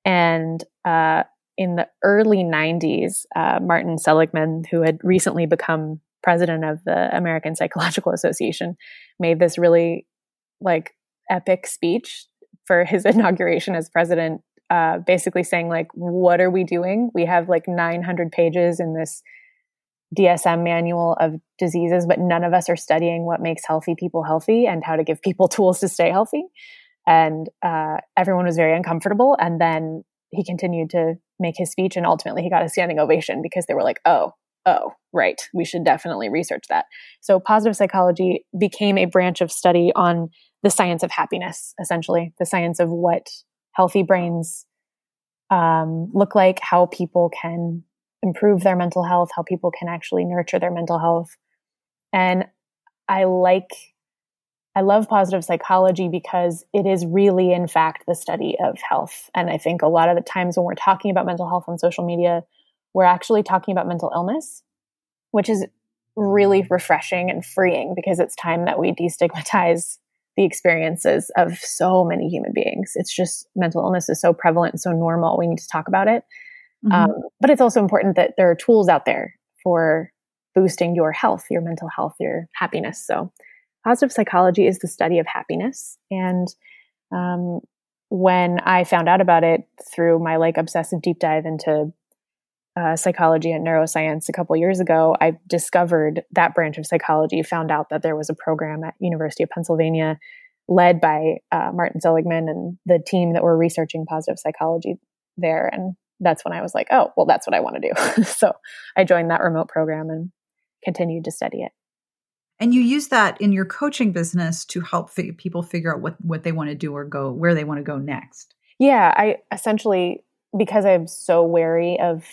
And in the early 90s, Martin Seligman, who had recently become president of the American Psychological Association, made this really like epic speech for his inauguration as president, basically saying like, what are we doing? We have like 900 pages in this DSM manual of diseases, but none of us are studying what makes healthy people healthy and how to give people tools to stay healthy. And everyone was very uncomfortable. And then he continued to make his speech, and ultimately he got a standing ovation because they were like, oh, right, we should definitely research that. So positive psychology became a branch of study on the science of happiness, essentially, the science of what healthy brains look like, how people can improve their mental health, how people can actually nurture their mental health. And I love positive psychology because it is really, in fact, the study of health. And I think a lot of the times when we're talking about mental health on social media, we're actually talking about mental illness, which is really refreshing and freeing because it's time that we destigmatize the experiences of so many human beings. It's just mental illness is so prevalent and so normal. We need to talk about it. Mm-hmm. But it's also important that there are tools out there for boosting your health, your mental health, your happiness. So positive psychology is the study of happiness. And when I found out about it through my like obsessive deep dive into psychology and neuroscience a couple years ago, I discovered that branch of psychology, found out that there was a program at University of Pennsylvania led by Martin Seligman and the team that were researching positive psychology there. And that's when I was like, oh, well, that's what I want to do. So I joined that remote program and continued to study it. And you use that in your coaching business to help people figure out what they want to do or go where they want to go next. Yeah, I essentially because I'm so wary of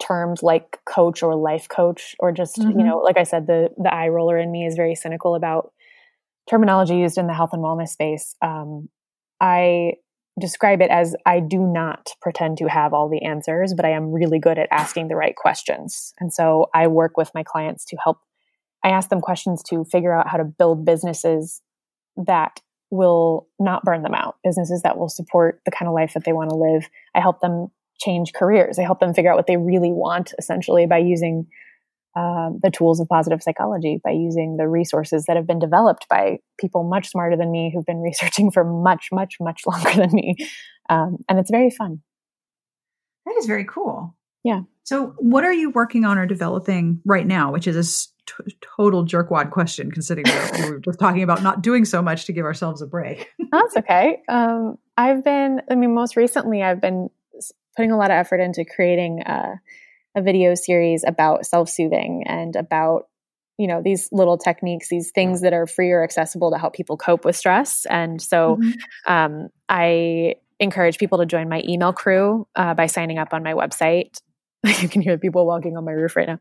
terms like coach or life coach, or just, mm-hmm. you know, like I said, the eye roller in me is very cynical about terminology used in the health and wellness space. I describe it as, I do not pretend to have all the answers, but I am really good at asking the right questions. And so I work with my clients to help. I ask them questions to figure out how to build businesses that will not burn them out, businesses that will support the kind of life that they want to live. I help them change careers. I help them figure out what they really want, essentially, by using the tools of positive psychology, by using the resources that have been developed by people much smarter than me who've been researching for much, much, much longer than me. And it's very fun. That is very cool. Yeah. So what are you working on or developing right now, which is a total jerkwad question, considering we were just talking about not doing so much to give ourselves a break. That's okay. Most recently I've been putting a lot of effort into creating a video series about self-soothing and about, you know, these little techniques, these things that are free or accessible to help people cope with stress. And so I encourage people to join my email crew by signing up on my website. You can hear people walking on my roof right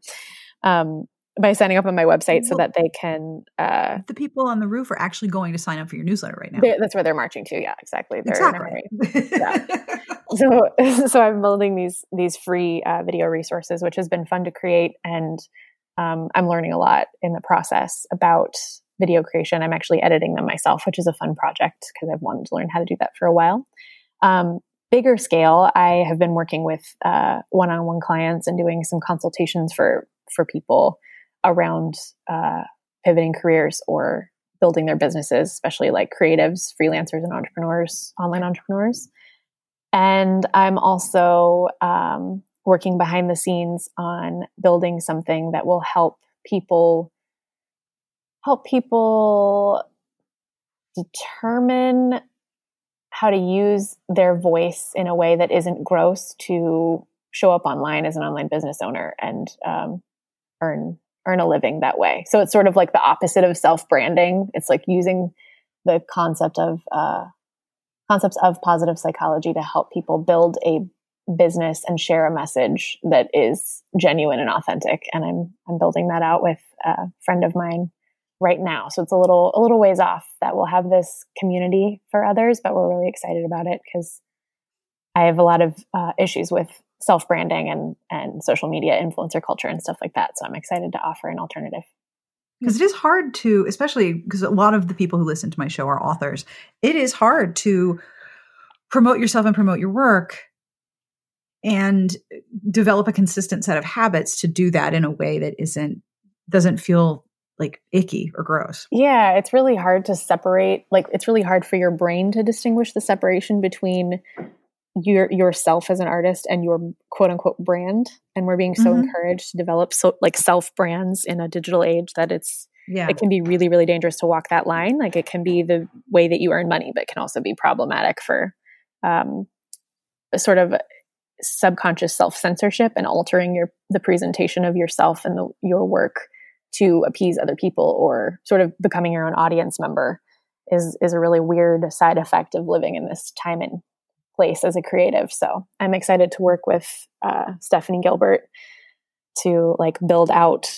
now. By signing up on my website so that they can... the people on the roof are actually going to sign up for your newsletter right now. That's where they're marching to. Yeah, exactly. Exactly. Yeah. So I'm building these free video resources, which has been fun to create. And I'm learning a lot in the process about video creation. I'm actually editing them myself, which is a fun project because I've wanted to learn how to do that for a while. Bigger scale, I have been working with one-on-one clients and doing some consultations for people around pivoting careers or building their businesses, especially like creatives, freelancers, and entrepreneurs, online entrepreneurs. And I'm also working behind the scenes on building something that will help people determine how to use their voice in a way that isn't gross to show up online as an online business owner and earn a living that way. So it's sort of like the opposite of self-branding. It's like using the concepts of positive psychology to help people build a business and share a message that is genuine and authentic. And I'm building that out with a friend of mine right now. So it's a little ways off that we'll have this community for others, but we're really excited about it because I have a lot of issues with self-branding and social media influencer culture and stuff like that. So I'm excited to offer an alternative. Because it is hard to, especially because a lot of the people who listen to my show are authors, it is hard to promote yourself and promote your work and develop a consistent set of habits to do that in a way that doesn't feel like icky or gross. Yeah, it's really hard to separate. Like it's really hard for your brain to distinguish the separation between yourself as an artist and your quote unquote brand. And we're being so encouraged to develop self brands in a digital age that it can be really, really dangerous to walk that line. Like it can be the way that you earn money, but it can also be problematic for a sort of subconscious self-censorship and altering the presentation of yourself and your work to appease other people, or sort of becoming your own audience member is a really weird side effect of living in this time and place as a creative. So I'm excited to work with Stephanie Gilbert to build out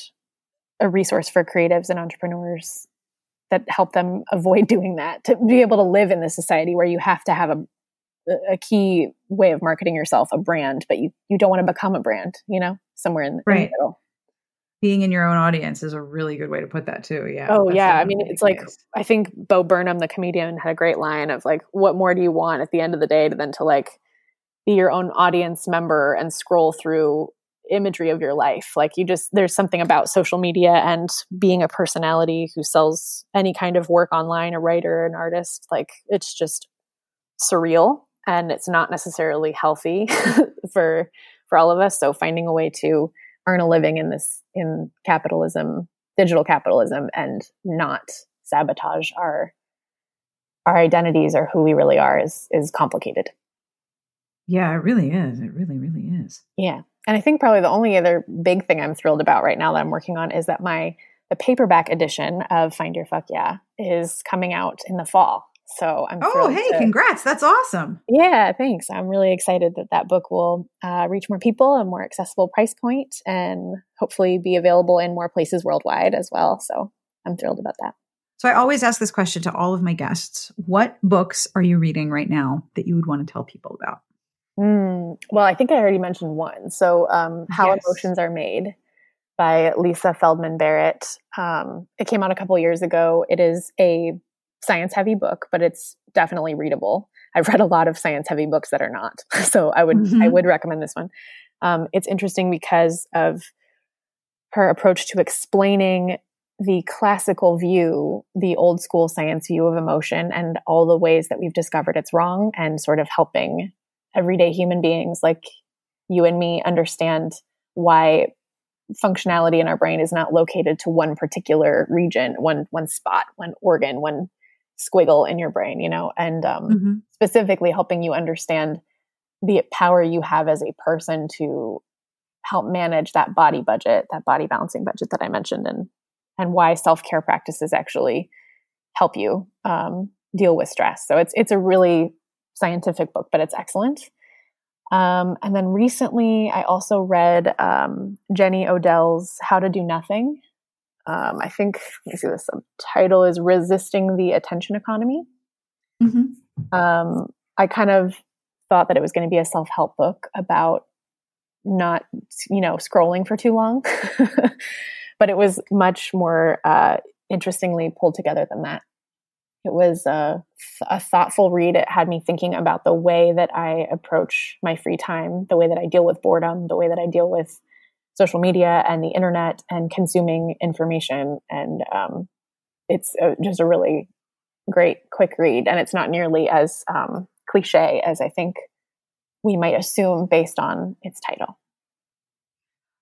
a resource for creatives and entrepreneurs that help them avoid doing that, to be able to live in this society where you have to have a key way of marketing yourself, a brand, but you don't want to become a brand, you know, somewhere in the middle. Being in your own audience is a really good way to put that too. Yeah. Oh yeah. I mean, it's like, I think Bo Burnham, the comedian, had a great line of what more do you want at the end of the day than to be your own audience member and scroll through imagery of your life. There's something about social media and being a personality who sells any kind of work online, a writer, an artist, it's just surreal and it's not necessarily healthy for all of us. So finding a way to earn a living in capitalism, digital capitalism, and not sabotage our identities or who we really are is complicated. Yeah, it really is. It really, really is. Yeah. And I think probably the only other big thing I'm thrilled about right now that I'm working on is that the paperback edition of Find Your Fuck Yeah is coming out in the fall. So I'm thrilled. Oh, hey, congrats. That's awesome. Yeah, thanks. I'm really excited that that book will reach more people, a more accessible price point, and hopefully be available in more places worldwide as well. So I'm thrilled about that. So I always ask this question to all of my guests. What books are you reading right now that you would want to tell people about? Well, I think I already mentioned one. So How Emotions Are Made by Lisa Feldman Barrett. It came out a couple years ago. It is a science-heavy book, but it's definitely readable. I've read a lot of science-heavy books that are not. So I would recommend this one. It's interesting because of her approach to explaining the classical view, the old school science view of emotion, and all the ways that we've discovered it's wrong, and sort of helping everyday human beings like you and me understand why functionality in our brain is not located to one particular region, one spot, one organ, one squiggle in your brain, you know, and specifically helping you understand the power you have as a person to help manage that body budget, that body balancing budget that I mentioned, and why self-care practices actually help you deal with stress. So it's a really scientific book, but it's excellent. And then recently, I also read Jenny Odell's How to Do Nothing. I think, let me see, the subtitle is Resisting the Attention Economy. I kind of thought that it was going to be a self-help book about not, you know, scrolling for too long. But it was much more interestingly pulled together than that. It was a thoughtful read. It had me thinking about the way that I approach my free time, the way that I deal with boredom, the way that I deal with social media and the internet and consuming information. And it's just a really great, quick read. And it's not nearly as cliche as I think we might assume based on its title.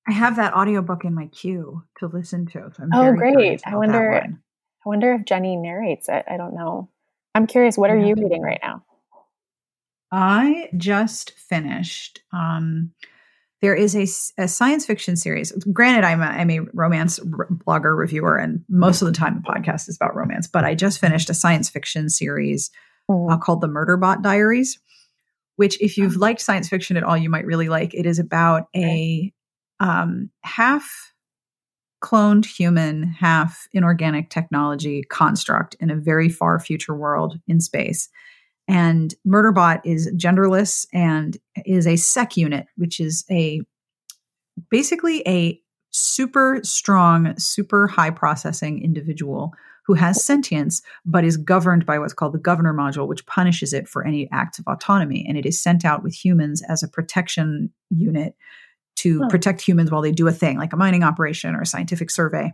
I have that audiobook in my queue to listen to. So I'm great. I wonder if Jenny narrates it. I don't know. I'm curious, what are you reading right now? I just finished. There is a science fiction series. Granted, I'm a romance blogger reviewer, and most of the time the podcast is about romance, but I just finished a science fiction series called The Murderbot Diaries, which if you've liked science fiction at all, you might really like. It is about a half cloned human, half inorganic technology construct in a very far future world in space. And Murderbot is genderless and is a sec unit, which is basically a super strong, super high processing individual who has sentience, but is governed by what's called the governor module, which punishes it for any acts of autonomy. And it is sent out with humans as a protection unit to protect humans while they do a thing like a mining operation or a scientific survey.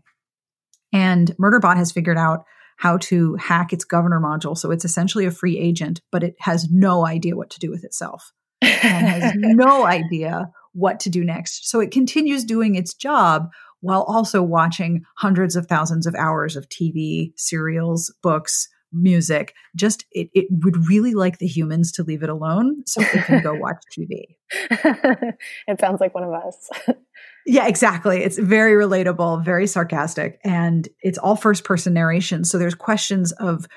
And Murderbot has figured out how to hack its governor module. So it's essentially a free agent, but it has no idea what to do with itself and has no idea what to do next. So it continues doing its job while also watching hundreds of thousands of hours of TV, serials, books, music. Just it would really like the humans to leave it alone so it can go watch TV. It sounds like one of us. Yeah, exactly. It's very relatable, very sarcastic, and it's all first person narration. So there's questions of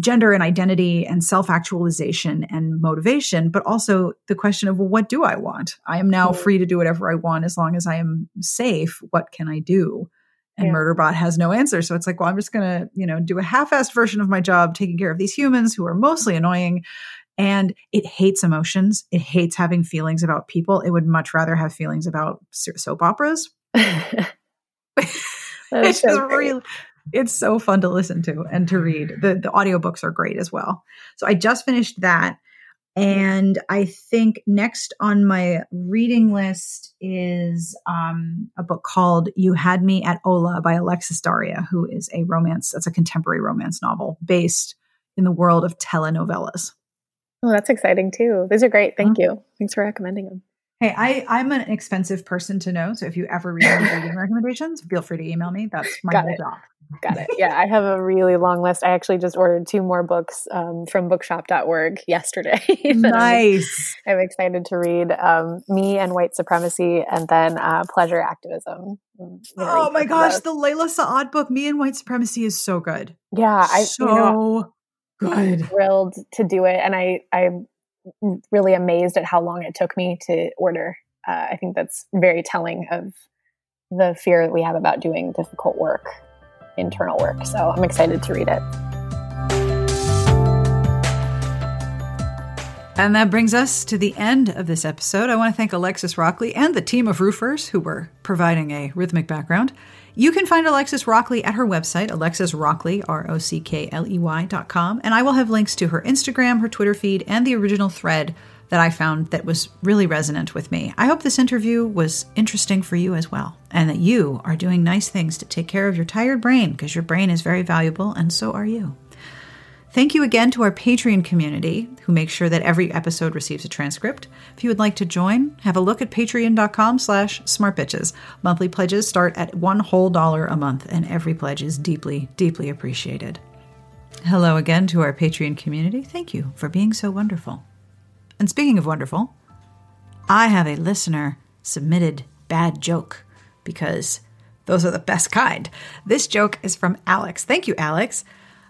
gender and identity and self-actualization and motivation, but also the question of, well, what do I want? I am now free to do whatever I want as long as I am safe. What can I do? And Murderbot has no answer. So it's like, well, I'm just going to, you know, do a half-assed version of my job, taking care of these humans who are mostly annoying. And it hates emotions. It hates having feelings about people. It would much rather have feelings about soap operas. It's so really, it's so fun to listen to and to read. The audiobooks are great as well. So I just finished that. And I think next on my reading list is a book called You Had Me at Ola by Alexis Daria, who is a romance, that's a contemporary romance novel based in the world of telenovelas. Oh, that's exciting too. Those are great. Thank you. Thanks for recommending them. Hey, I'm an expensive person to know. So if you ever read any reading recommendations, feel free to email me. That's my whole job. Got it. Yeah, I have a really long list. I actually just ordered 2 more books from bookshop.org yesterday. Nice. I'm excited to read Me and White Supremacy, and then Pleasure Activism. Oh my gosh, the Layla Sa'ad book, Me and White Supremacy, is so good. Yeah. So Good. Thrilled to do it. And I'm really amazed at how long it took me to order. I think that's very telling of the fear that we have about doing difficult work, internal work. So I'm excited to read it. And that brings us to the end of this episode. I want to thank Alexis Rockley and the team of roofers who were providing a rhythmic background. You can find Alexis Rockley at her website, alexisrockley.com. And I will have links to her Instagram, her Twitter feed, and the original thread that I found that was really resonant with me. I hope this interview was interesting for you as well, and that you are doing nice things to take care of your tired brain, because your brain is very valuable, and so are you. Thank you again to our Patreon community who make sure that every episode receives a transcript. If you would like to join, have a look at patreon.com/smartbitches. Monthly pledges start at $1 whole a month, and every pledge is deeply, deeply appreciated. Hello again to our Patreon community. Thank you for being so wonderful. And speaking of wonderful, I have a listener submitted bad joke, because those are the best kind. This joke is from Alex. Thank you, Alex.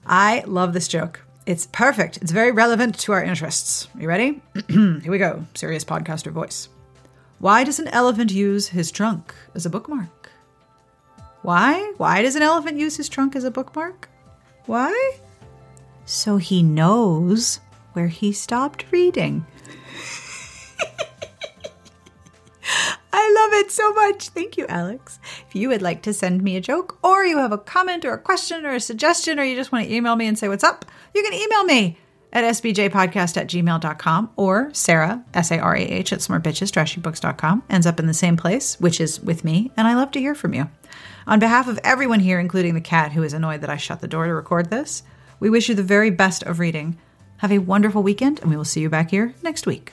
I love this joke. It's perfect. It's very relevant to our interests. You ready? Here we go. Serious podcaster voice. Why does an elephant use his trunk as a bookmark? Why? Why does an elephant use his trunk as a bookmark? Why? So he knows where he stopped reading. I love it so much. Thank you, Alex. If you would like to send me a joke, or you have a comment or a question or a suggestion, or you just want to email me and say what's up, you can email me at sbjpodcast@gmail.com or Sarah, S-A-R-A-H, at smartbitchestrashybooks.com. Ends up in the same place, which is with me, and I love to hear from you. On behalf of everyone here, including the cat who is annoyed that I shut the door to record this, we wish you the very best of reading. Have a wonderful weekend, and we will see you back here next week.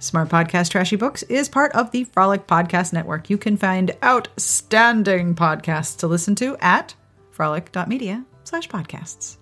Smart Podcast Trashy Books is part of the Frolic Podcast Network. You can find outstanding podcasts to listen to at frolic.media/podcasts.